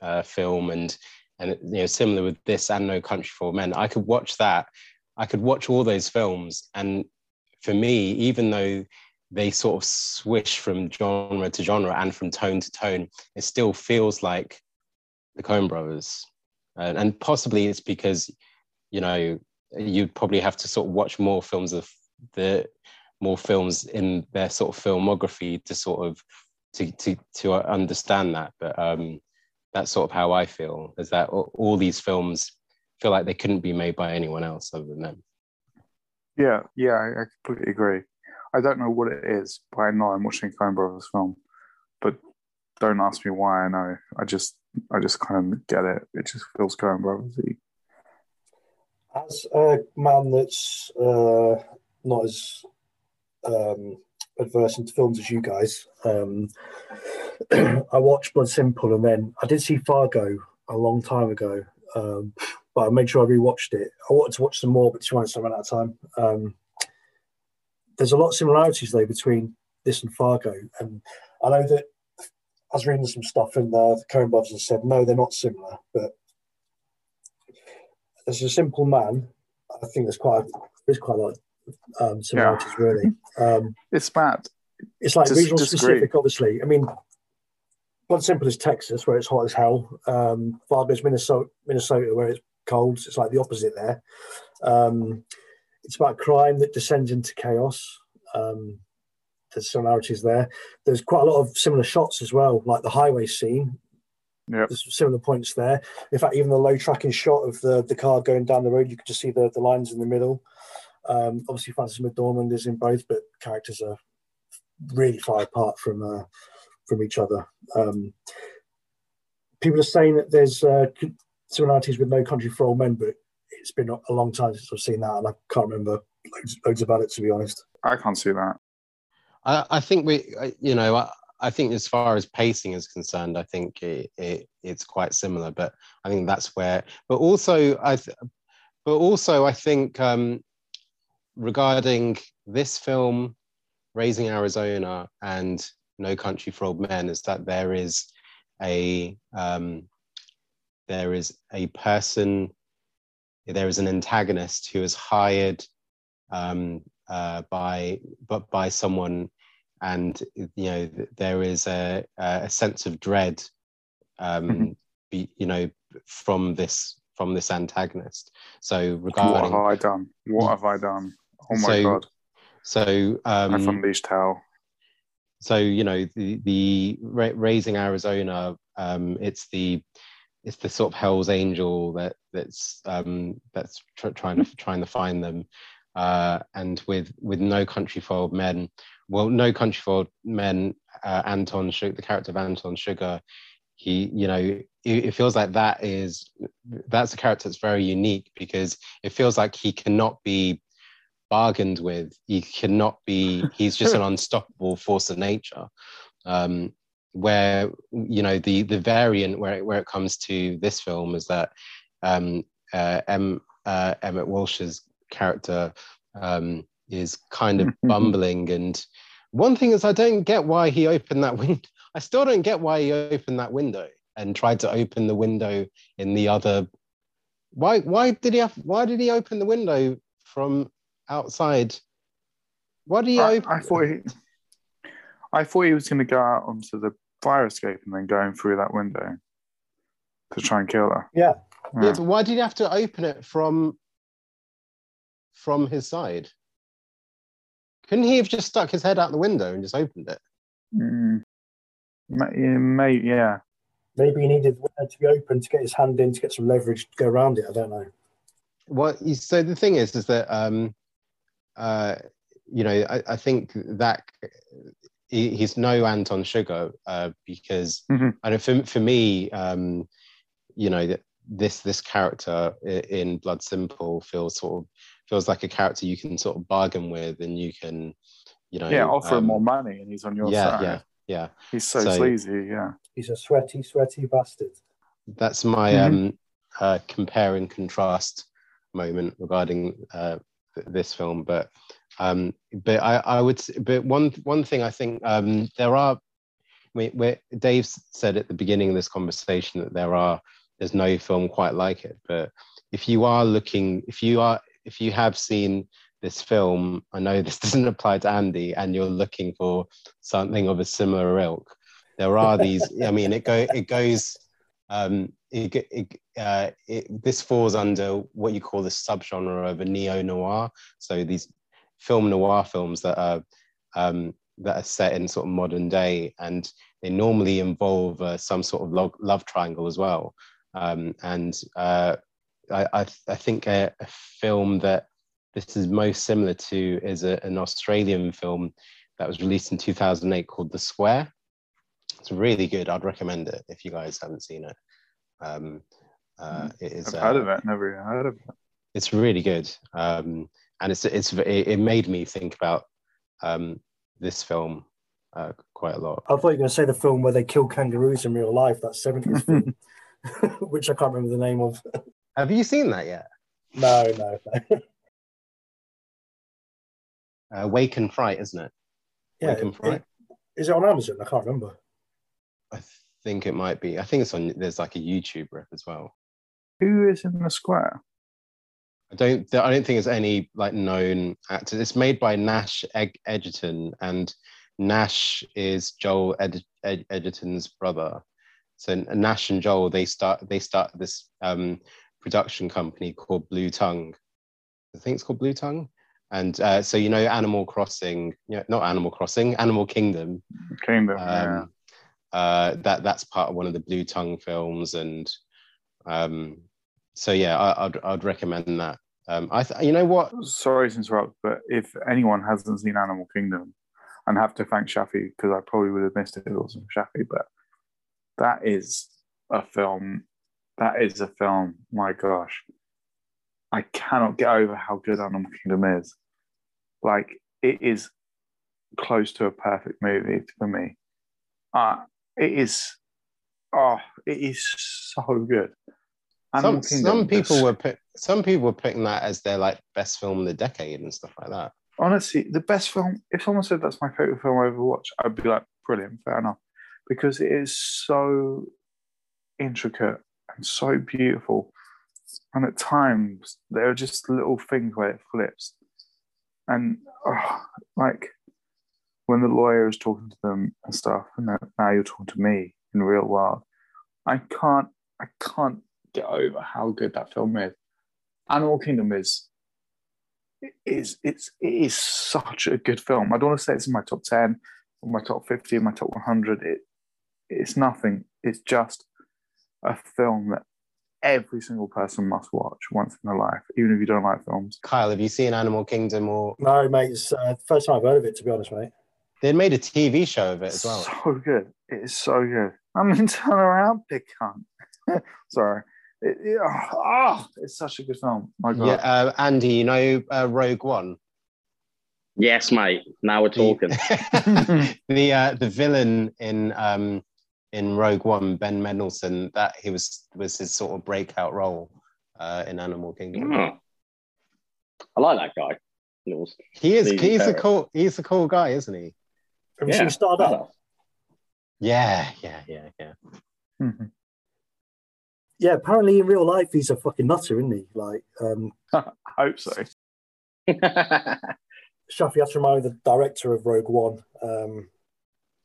uh, film, and And you know, similar with this and No Country for Old Men. I could watch that. I could watch all those films. And for me, even though they sort of swish from genre to genre and from tone to tone, it still feels like the Coen Brothers. And, and possibly it's because, you know, you'd probably have to sort of watch more films of the more films in their sort of filmography to sort of to to to understand that. But um that's sort of how I feel, is that all these films feel like they couldn't be made by anyone else other than them. Yeah, yeah, I completely agree. I don't know what it is, but I know I'm watching a Coen Brothers film, but don't ask me why I know. I just I just kind of get it. It just feels Coen Brothers-y. As a man that's uh, not as um, adverse into films as you guys, um, I watched Blood Simple, and then I did see Fargo a long time ago, um, but I made sure I rewatched it. I wanted to watch some more, but to be honest, I ran out of time. Um, there's a lot of similarities though between this and Fargo, and I know that I was reading some stuff in there. The Coen Brothers have said no, they're not similar, but as a simple man, I think there's quite there's quite a lot of um, similarities, yeah. Really. Um, it's bad. It's like Dis- regional disagree. Specific, obviously. I mean, Blood Simple is Texas, where it's hot as hell. Um, Fargo's Minnesota, Minnesota, where it's cold. So it's like the opposite there. Um, it's about crime that descends into chaos. Um, there's similarities there. There's quite a lot of similar shots as well, like the highway scene. Yep. There's similar points there. In fact, even the low tracking shot of the, the car going down the road, you could just see the, the lines in the middle. Um, obviously, Frances McDormand is in both, but characters are really far apart from... Uh, from each other. Um, people are saying that there's uh, similarities with No Country for Old Men, but it's been a long time since I've seen that, and I can't remember loads, loads about it, to be honest. I can't see that. I, I think we, you know, I, I think as far as pacing is concerned, I think it, it it's quite similar. But I think that's where. But also, I, th- but also, I think um, regarding this film, Raising Arizona, and No Country for Old Men, is that there is a um, there is a person, there is an antagonist who is hired um, uh, by but by someone, and you know there is a, a sense of dread, um, mm-hmm. be, you know, from this from this antagonist. So regarding what have I done? What have I done? Oh my so, god! So um, I've unleashed hell. So you know the, the Raising Arizona. Um, it's the it's the sort of Hell's Angel that that's um, that's tr- trying to trying to find them. Uh, and with with No Country for Old Men, well, No Country for Old Men. Uh, Anton Sugar, the character of Anton Sugar, he you know it, it feels like that is that's a character that's very unique, because it feels like he cannot be bargained with. He cannot be. He's just an unstoppable force of nature. Um, where you know the the variant where it, where it comes to this film is that um, uh, M uh, Emmett Walsh's character um, is kind of bumbling. And one thing is, I don't get why he opened that window. I still don't get why he opened that window and tried to open the window in the other. Why? Why did he have? Why did he open the window from outside? Why did he I, open? I thought he. I thought he was going to go out onto the fire escape and then going through that window to try and kill her. Yeah. Yeah. Yeah, but why did he have to open it from? From his side? Couldn't he have just stuck his head out the window and just opened it? Mm. Maybe, yeah. Maybe he needed the window to be open to get his hand in to get some leverage to go around it. I don't know. Well, so the thing is, is that um, uh, you know, I, I think that he, he's no Anton Sugar uh, because mm-hmm. I know for for me, um, you know, this this character in Blood Simple feels sort of. feels like a character you can sort of bargain with, and you can, you know, yeah, offer um, him more money, and he's on your yeah, side. Yeah, yeah, he's so, so sleazy. Yeah, he's a sweaty, sweaty bastard. That's my mm-hmm. um, uh, compare and contrast moment regarding uh, th- this film. But, um, but I, I would, but one, one thing I think um, there are. We, we, Dave said at the beginning of this conversation that there are, there's no film quite like it. But if you are looking, if you are If you have seen this film, I know this doesn't apply to Andy, and you're looking for something of a similar ilk, there are these. I mean, it go it goes. Um, it, it, uh, it, this falls under what you call the subgenre of a neo noir. So these film noir films that are um, that are set in sort of modern day, and they normally involve uh, some sort of lo- love triangle as well, um, and. Uh, I, I, th- I think a, a film that this is most similar to is a, an Australian film that was released in two thousand eight called The Square. It's really good. I'd recommend it if you guys haven't seen it. Um, uh, it is, I've uh, heard of it. Never heard of it. It's really good, um, and it's it's it made me think about um, this film uh, quite a lot. I thought you were going to say the film where they kill kangaroos in real life. That seventies film, which I can't remember the name of. Have you seen that yet? No, no. no. uh, Wake in Fright, isn't it? Yeah, Wake in Fright. It, is it on Amazon? I can't remember. I think it might be. I think it's on. There's like a YouTube rip as well. Who is in The Square? I don't. I don't think it's any like known actors. It's made by Nash Edgerton, and Nash is Joel Ed, Ed, Edgerton's brother. So Nash and Joel, they start they start this um, production company called Blue Tongue. I think it's called Blue Tongue. And uh, so you know, Animal Crossing, you know, not Animal Crossing, Animal Kingdom. Kingdom. Um, yeah. uh, that that's part of one of the Blue Tongue films, and um, so yeah, I, I'd I'd recommend that. Um, I th- you know what? Sorry to interrupt, but if anyone hasn't seen Animal Kingdom, and have to thank Shafi because I probably would have missed it if it wasn't for Shafi, but. That is a film. That is a film. My gosh. I cannot get over how good Animal Kingdom is. Like, it is close to a perfect movie for me. Uh, it is, oh, it is so good. Some, some people just, were pick, some people were picking that as their, like, best film of the decade and stuff like that. Honestly, the best film, if someone said that's my favourite film I ever watched, I'd be like, brilliant, fair enough. Because it is so intricate and so beautiful. And at times, there are just little things where it flips. And, oh, like, when the lawyer is talking to them and stuff, and now you're talking to me in the real world, I can't, I can't get over how good that film is. Animal Kingdom is, it is, it's, it is such a good film. I don't want to say it's in my top ten, or my top fifty, or my top one hundred. It, It's nothing. It's just a film that every single person must watch once in their life, even if you don't like films. Kyle, have you seen Animal Kingdom? Or no, mate. It's uh, the first time I've heard of it, to be honest, mate. They made a T V show of it as well. So good. It is so good. I mean, turn around, big cunt. Sorry. It, it, oh, it's such a good film. My God. Yeah, uh, Andy, you know uh, Rogue One? Yes, mate. Now we're talking. the uh, the villain in... Um, in Rogue One, Ben Mendelsohn, that he was was his sort of breakout role uh, in Animal Kingdom. Mm. I like that guy. He is he's a cool he's a cool guy, isn't he? Have you yeah. seen Stardust? Yeah, yeah, yeah, yeah. Mm-hmm. Yeah, apparently in real life he's a fucking nutter, isn't he? Like, um, I hope so. Shafi, you have to remind me, the director of Rogue One. Um,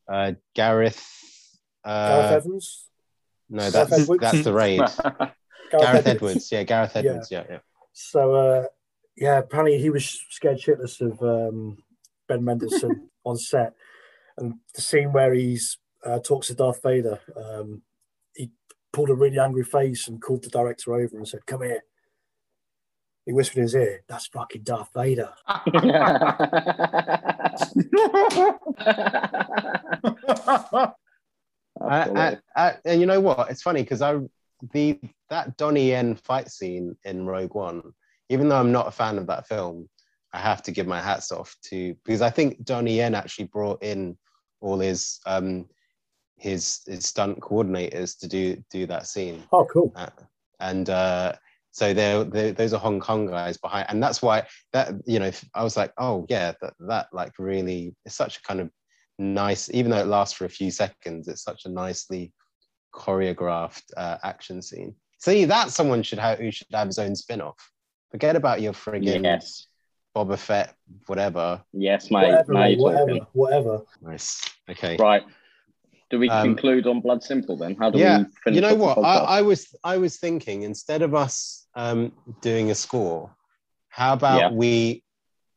uh, Gareth. Uh, Gareth Evans. No, that's that's the Raid. Gareth, Gareth Edwards. Edwards, yeah, Gareth Edwards, yeah, yeah. yeah. So, uh, yeah, apparently he was scared shitless of um, Ben Mendelsohn on set, and the scene where he's uh, talks to Darth Vader, um, he pulled a really angry face and called the director over and said, "Come here." He whispered in his ear, "That's fucking Darth Vader." I, I, I, and you know what? It's funny because I the that Donnie Yen fight scene in Rogue One, even though I'm not a fan of that film, I have to give my hats off to, because I think Donnie Yen actually brought in all his um, his his stunt coordinators to do do that scene. Oh, cool! Uh, and uh, so they're, they're, those are Hong Kong guys behind, and that's why that you know I was like, oh yeah, that that like really it's such a kind of nice, even though it lasts for a few seconds, it's such a nicely choreographed uh, action scene. See, that someone should have who should have his own spin-off. Forget about your friggin' yes. Boba Fett, whatever. Yes, mate. Whatever, mate, whatever, whatever. Nice. Okay. Right. Do we um, conclude on Blood Simple then? How do yeah, we finish? You know what? I, I was I was thinking instead of us um, doing a score, how about yeah. we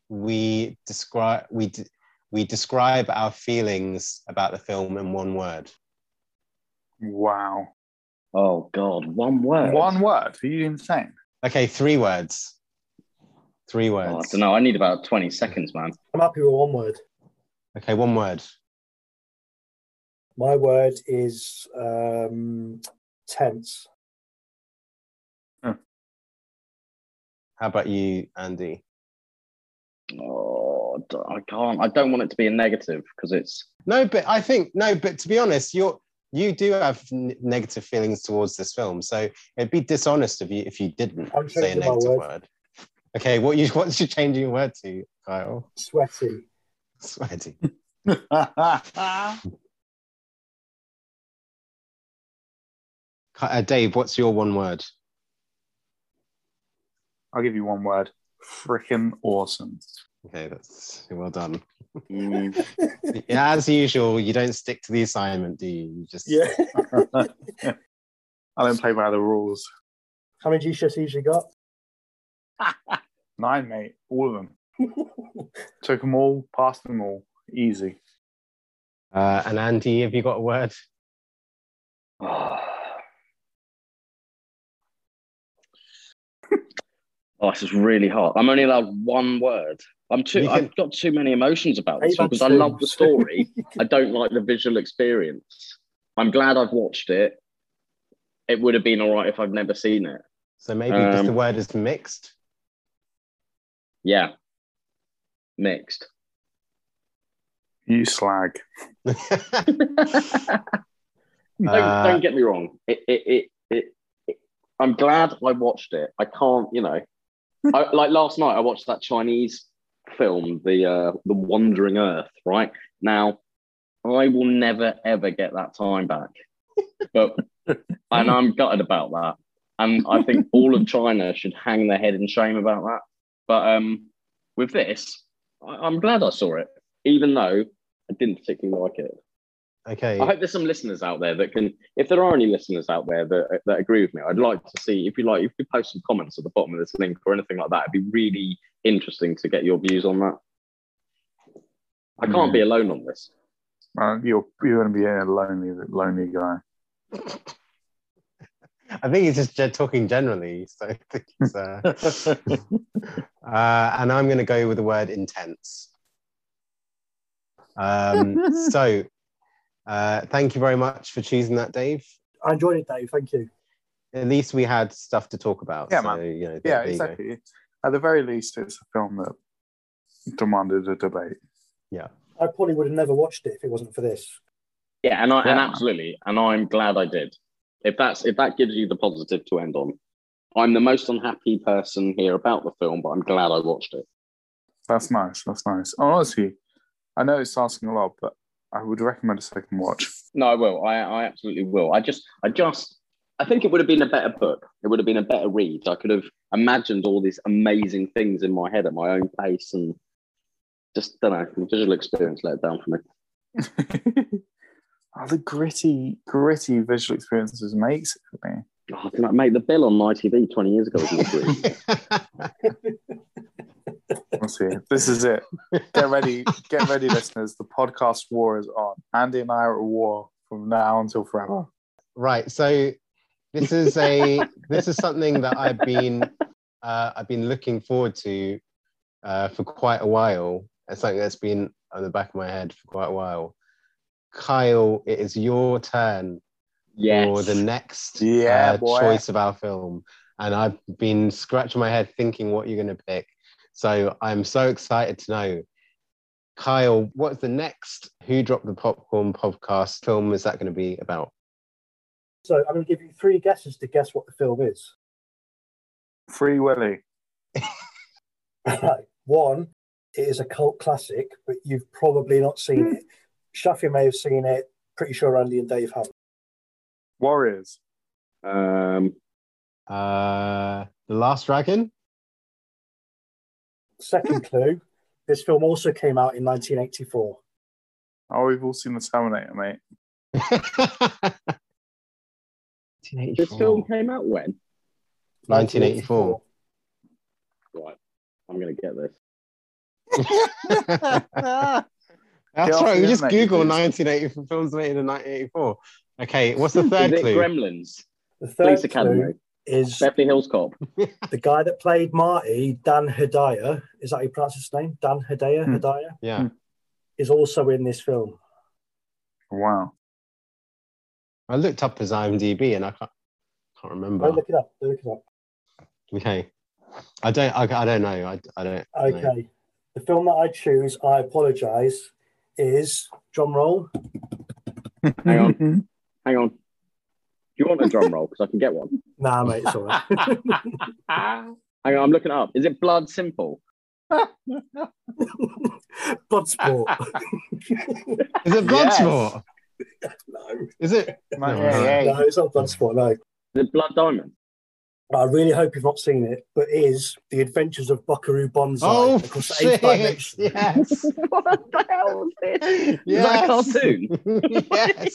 we describe we. D- We describe our feelings about the film in one word. Wow. Oh, God. One word? One word? Are you insane? Okay, three words. Three words. Oh, I don't know. I need about twenty seconds, man. I'm happy with one word. Okay, one word. My word is um, tense. Hmm. How about you, Andy? Oh, I can't. I don't want it to be a negative because it's no. But I think no. But to be honest, you you do have n- negative feelings towards this film, so it'd be dishonest of you if you didn't I'm say a negative word. word. Okay, what you what's you changing your word to, Kyle? Sweaty. Sweaty. uh, Dave, what's your one word? I'll give you one word. Freaking awesome. Okay, that's well done. Mm. Yeah, as usual, you don't stick to the assignment, do you? You just yeah. yeah. I don't play by the rules. How many G shifts have you got? Nine, mate. All of them. Took them all, passed them all. Easy. Uh, and Andy, have you got a word? Oh, this is really hard. I'm only allowed one word. I'm too. Can... I've got too many emotions about this because I love the story. I don't like the visual experience. I'm glad I've watched it. It would have been all right if I've never seen it. So maybe um, just the word is mixed? Yeah. Mixed. You slag. no, uh... Don't get me wrong. It. It. It. it, it I'm glad I watched it. I can't, you know. I, like last night, I watched that Chinese film, the uh, the Wandering Earth. Right now, I will never ever get that time back. But and I'm gutted about that. And I think all of China should hang their head in shame about that. But um, with this, I, I'm glad I saw it, even though I didn't particularly like it. Okay. I hope there's some listeners out there that can, if there are any listeners out there that, that agree with me, I'd like to see, if you like, if you post some comments at the bottom of this link or anything like that, it'd be really interesting to get your views on that. I can't mm. be alone on this. Uh, you're you're going to be a lonely, lonely guy. I think he's just talking generally. So I think it's, uh... uh, and I'm going to go with the word intense. Um, so... Uh, thank you very much for choosing that, Dave. I enjoyed it, Dave. Thank you. At least we had stuff to talk about. Yeah, so, man. You know, yeah, exactly. At the very least, it's a film that demanded a debate. Yeah. I probably would have never watched it if it wasn't for this. Yeah, and I, yeah. and absolutely. And I'm glad I did. If that's if that gives you the positive to end on. I'm the most unhappy person here about the film, but I'm glad I watched it. That's nice. That's nice. Honestly, I know it's asking a lot, but I would recommend a second watch. No, I will. I, I absolutely will. I just, I just, I think it would have been a better book. It would have been a better read. I could have imagined all these amazing things in my head at my own pace, and just, don't know, the visual experience let it down for me. Oh, the gritty, gritty visual experience was amazing for me. Oh, I mate, the bill on I T V twenty years ago was agree. This is it. Get ready, get ready, listeners. The podcast war is on. Andy and I are at war from now until forever. Right. So this is a this is something that I've been uh, I've been looking forward to uh, for quite a while. It's something that's been on the back of my head for quite a while. Kyle, it is your turn. Yes. For the next yeah, uh, choice of our film. And I've been scratching my head thinking what you're going to pick. So I'm so excited to know. Kyle, what's the next Who Dropped the Popcorn podcast film is that going to be about? So I'm going to give you three guesses to guess what the film is. Free Willy. Right. One, it is a cult classic, but you've probably not seen it. Shafi may have seen it. Pretty sure Andy and Dave haven't. Warriors. Um, uh, The Last Dragon. Second clue. This film also came out in nineteen eighty-four. Oh, we've all seen The Terminator, mate. This film came out when? nineteen eighty-four. Right. I'm going to get this. That's right. We just Google nineteen eighty-four films made in nineteen eighty-four. Okay, what's the third clue? Gremlins. The third Police Academy is Beverly Hills Cop. The guy that played Marty, Dan Hedaya, is that how you pronounce his name? Dan Hedaya, hmm. Hedaya? Yeah. Hmm. Is also in this film. Wow. I looked up his IMDb and I can't, can't remember. Don't look it up. Don't look it up. Okay. I don't, I, I don't know. I, I don't Okay. Know. The film that I choose, I apologise, is, drum roll. Hang on. Hang on. Do you want a drum roll? Because I can get one. Nah, mate, it's all right. Hang on, I'm looking it up. Is it Blood Simple? Bloodsport. Is it Bloodsport? Yes. No. Is it? No, yeah, yeah. No, it's not Bloodsport, no. Is it Blood Diamond? I really hope you've not seen it, but it is The Adventures of Buckaroo Banzai. Oh, across the eighth dimension. Yes. What the hell is this? Yes. Is that a cartoon? Yes.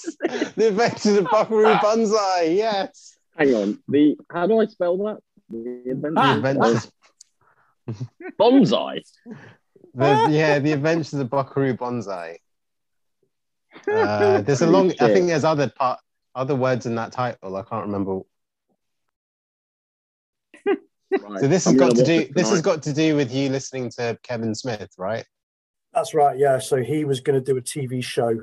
The Adventures of Buckaroo Banzai, yes. Hang on. The How do I spell that? The Adventures of Banzai. Yeah, The Adventures of Buckaroo Banzai. Uh, there's a long... Shit. I think there's other part, other words in that title. I can't remember... Right. So this has I'm got to do. This has got to do with you listening to Kevin Smith, right? That's right. Yeah. So he was going to do a T V show,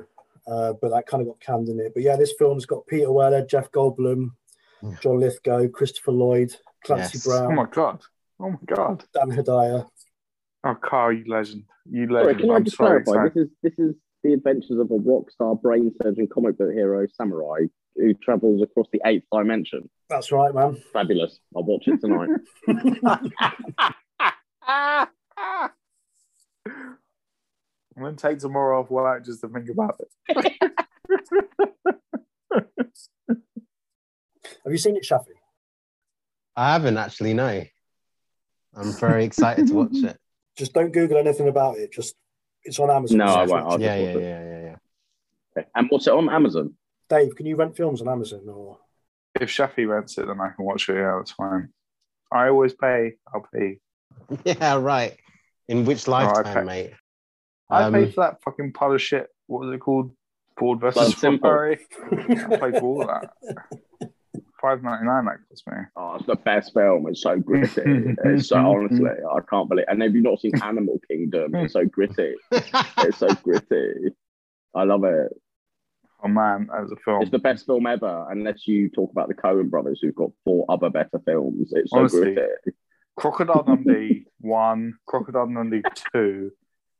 uh, but that kind of got canned in it. But yeah, this film's got Peter Weller, Jeff Goldblum, John Lithgow, Christopher Lloyd, Clancy yes. Brown. Oh my god! Oh my god! Dan Hedaya. Oh, Carl, you legend! You legend! Sorry, can I just sorry, clarify? Sorry. This is this is The Adventures of a rock star, brain surgeon, comic book hero, samurai who travels across the eighth dimension. That's right, man. Fabulous. I'll watch it tonight. I'm going to take tomorrow off work just to think about it. Have you seen it, Shafi? I haven't actually, no. I'm very excited to watch it. Just don't Google anything about it. Just It's on Amazon. No, I won't. I'll yeah, yeah, yeah, yeah, yeah. Okay. And what's it on Amazon? Dave, can you rent films on Amazon? Or if Shafi rents it, then I can watch it. Yeah, that's fine. I always pay. I'll pay. Yeah, right. In which lifetime, no, I mate? I um, paid for that fucking pile of shit. What was it called? Ford versus Ferrari. I paid for all that. Five ninety nine. That cost me. Oh, it's the best film. It's so gritty. It's so honestly, I can't believe. And if you've not seen Animal Kingdom, it's so gritty. It's so gritty. I love it. Oh man, that was a film. It's the best film ever, unless you talk about the Coen Brothers, who've got four other better films. It's so Honestly, gritty. Crocodile Dundee one, Crocodile Dundee two,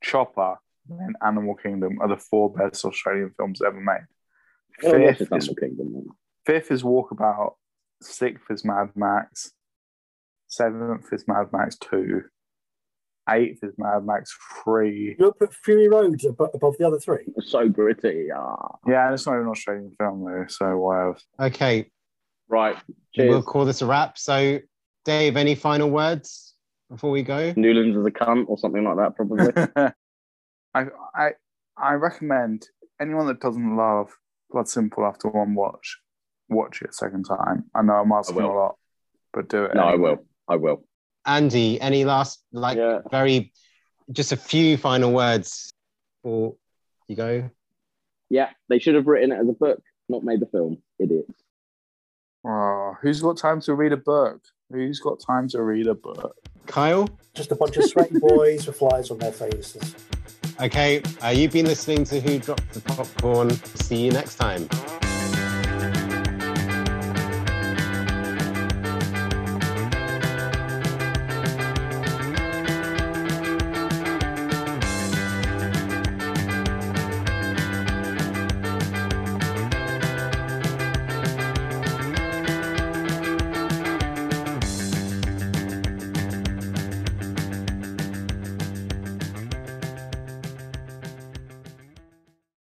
Chopper, and Animal Kingdom are the four best Australian films ever made. Fifth is Animal Kingdom. Man. Fifth is Walkabout. Sixth is Mad Max. Seventh is Mad Max two. eighth is Mad Max three. You'll put Fury Road above the other three. It's so gritty. Ah. Yeah, and it's not even an Australian film, though, so wow. Okay. Right. Cheers. We'll call this a wrap. So, Dave, any final words before we go? Newlands is a cunt or something like that, probably. I, I, I recommend anyone that doesn't love Blood Simple after one watch, watch it a second time. I know I'm asking a lot, but do it. No, anyway. I will. I will. Andy, any last, like, yeah. very, just a few final words before you go? Yeah, they should have written it as a book, not made the film. Idiots. Oh, who's got time to read a book? Who's got time to read a book? Kyle? Just a bunch of sweaty boys with flies on their faces. Okay, uh, you've been listening to Who Dropped the Popcorn. See you next time.